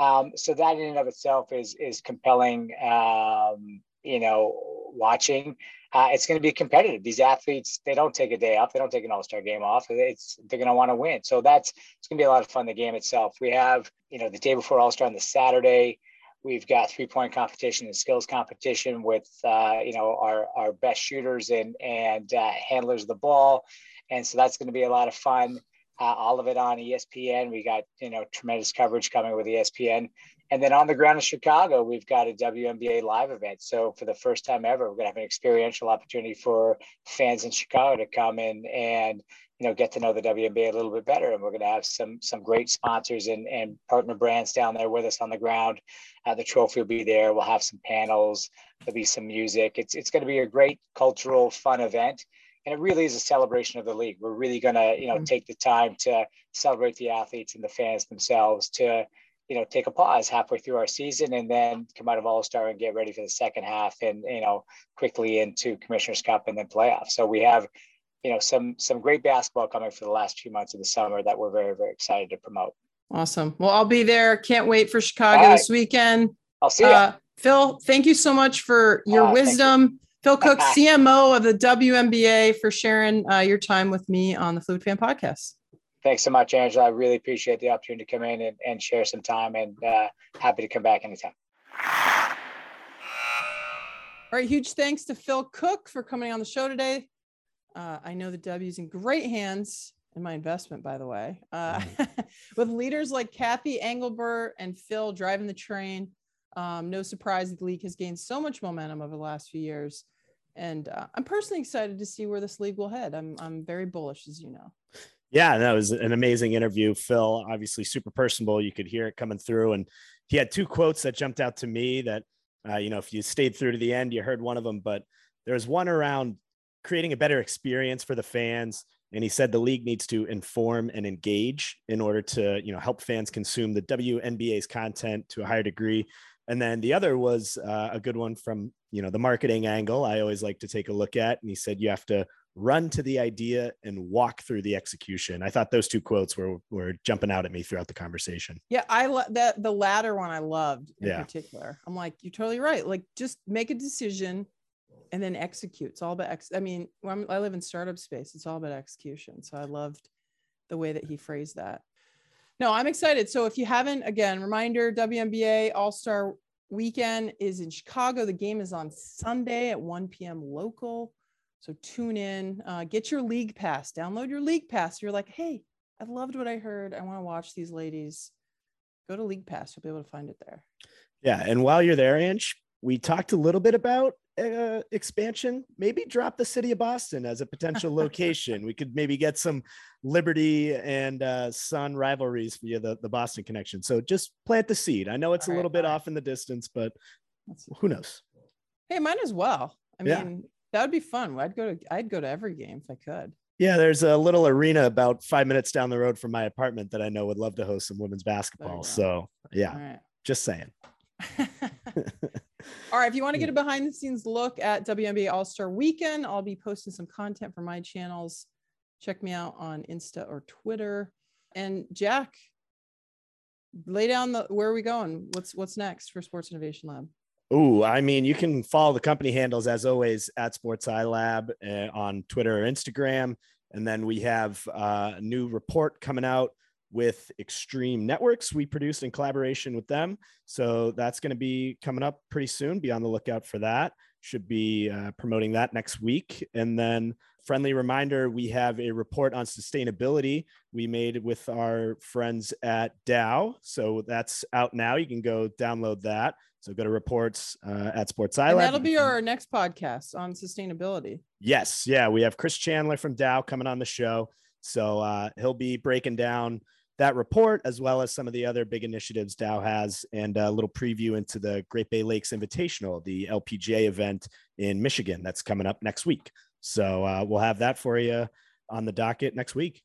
Um, so that in and of itself is is compelling, um, you know, watching. Uh, it's going to be competitive. These athletes, they don't take a day off. They don't take an all-star game off. It's, they're going to want to win. So that's, it's going to be a lot of fun, the game itself. We have, you know, the day before all-star on the Saturday, we've got three-point competition and skills competition with, uh, you know, our, our best shooters and, and uh, handlers of the ball. And so that's going to be a lot of fun. Uh, all of it on E S P N. We got, you know, tremendous coverage coming with E S P N. And then on the ground in Chicago, we've got a W N B A live event. So for the first time ever, we're going to have an experiential opportunity for fans in Chicago to come in and, you know, get to know the W N B A a little bit better. And we're going to have some some great sponsors and, and partner brands down there with us on the ground. Uh, the trophy will be there. We'll have some panels. There'll be some music. It's, it's going to be a great cultural, fun event. And it really is a celebration of the league. We're really going to, you know, mm-hmm. take the time to celebrate the athletes and the fans themselves to, you know, take a pause halfway through our season and then come out of All-Star and get ready for the second half and, you know, quickly into Commissioner's Cup and then playoffs. So we have, you know, some some great basketball coming for the last few months of the summer that we're very, very excited to promote. Awesome. Well, I'll be there. Can't wait for Chicago All right. this weekend. I'll see you. Uh, Phil, thank you so much for your uh, wisdom. Phil Cook, C M O of the W N B A, for sharing uh, your time with me on the Fluid Fan Podcast. Thanks so much, Angela. I really appreciate the opportunity to come in and, and share some time, and uh, happy to come back anytime. All right, huge thanks to Phil Cook for coming on the show today. Uh, I know the W's in great hands, in my investment, by the way, uh, with leaders like Kathy Engelbert and Phil driving the train. Um, no surprise, the league has gained so much momentum over the last few years. And uh, I'm personally excited to see where this league will head. I'm I'm very bullish, as you know. Yeah, that was an amazing interview. Phil, obviously super personable. You could hear it coming through. And he had two quotes that jumped out to me that, uh, you know, if you stayed through to the end, you heard one of them. But there was one around creating a better experience for the fans. And he said the league needs to inform and engage in order to, you know, help fans consume the W N B A's content to a higher degree. And then the other was uh, a good one from, you know, the marketing angle I always like to take a look at. And he said, you have to run to the idea and walk through the execution. I thought those two quotes were were jumping out at me throughout the conversation. Yeah, I lo- that the latter one I loved in yeah. particular. I'm like, you're totally right. Like, just make a decision and then execute. It's all about, ex- I mean, I'm, I live in startup space. It's all about execution. So I loved the way that he phrased that. No, I'm excited. So if you haven't, again, reminder, W N B A All-Star Weekend is in Chicago. The game is on Sunday at one p.m. local. So tune in, uh, get your league pass, download your league pass. You're like, hey, I loved what I heard. I want to watch these ladies. Go to League Pass. You'll be able to find it there. Yeah. And while you're there, Ange, we talked a little bit about uh, expansion. Maybe drop the city of Boston as a potential location. We could maybe get some Liberty and uh, Sun rivalries via the, the Boston connection. So just plant the seed. I know it's all a little right, bit right. off in the distance, but who knows? Hey, mine as well. I yeah. mean, that would be fun. I'd go to I'd go to every game if I could. Yeah, there's a little arena about five minutes down the road from my apartment that I know would love to host some women's basketball. So yeah, right. just saying. All right, if you want to get a behind the scenes look at W N B A All-Star Weekend, I'll be posting some content for my channels. Check me out on Insta or Twitter. And Jack, lay down the where are we going? What's what's next for Sports Innovation Lab? Oh, I mean, you can follow the company handles as always at Sports I Lab uh, on Twitter or Instagram. And then we have uh, a new report coming out with Extreme Networks we produced in collaboration with them. So that's going to be coming up pretty soon. Be on the lookout for that. Should be uh, promoting that next week. And then friendly reminder, we have a report on sustainability we made with our friends at Dow. So that's out now. You can go download that. So go to reports uh, at Sports Island. And that'll be our next podcast on sustainability. Yes. Yeah. We have Chris Chandler from Dow coming on the show. So uh, he'll be breaking down that report, as well as some of the other big initiatives Dow has, and a little preview into the Great Bay Lakes Invitational, the L P G A event in Michigan that's coming up next week. So uh, we'll have that for you on the docket next week.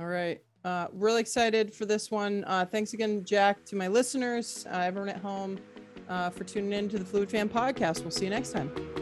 All right. Uh, really excited for this one. Uh, thanks again, Jack, to my listeners, uh, everyone at home uh, for tuning in to the Fluid Fan Podcast. We'll see you next time.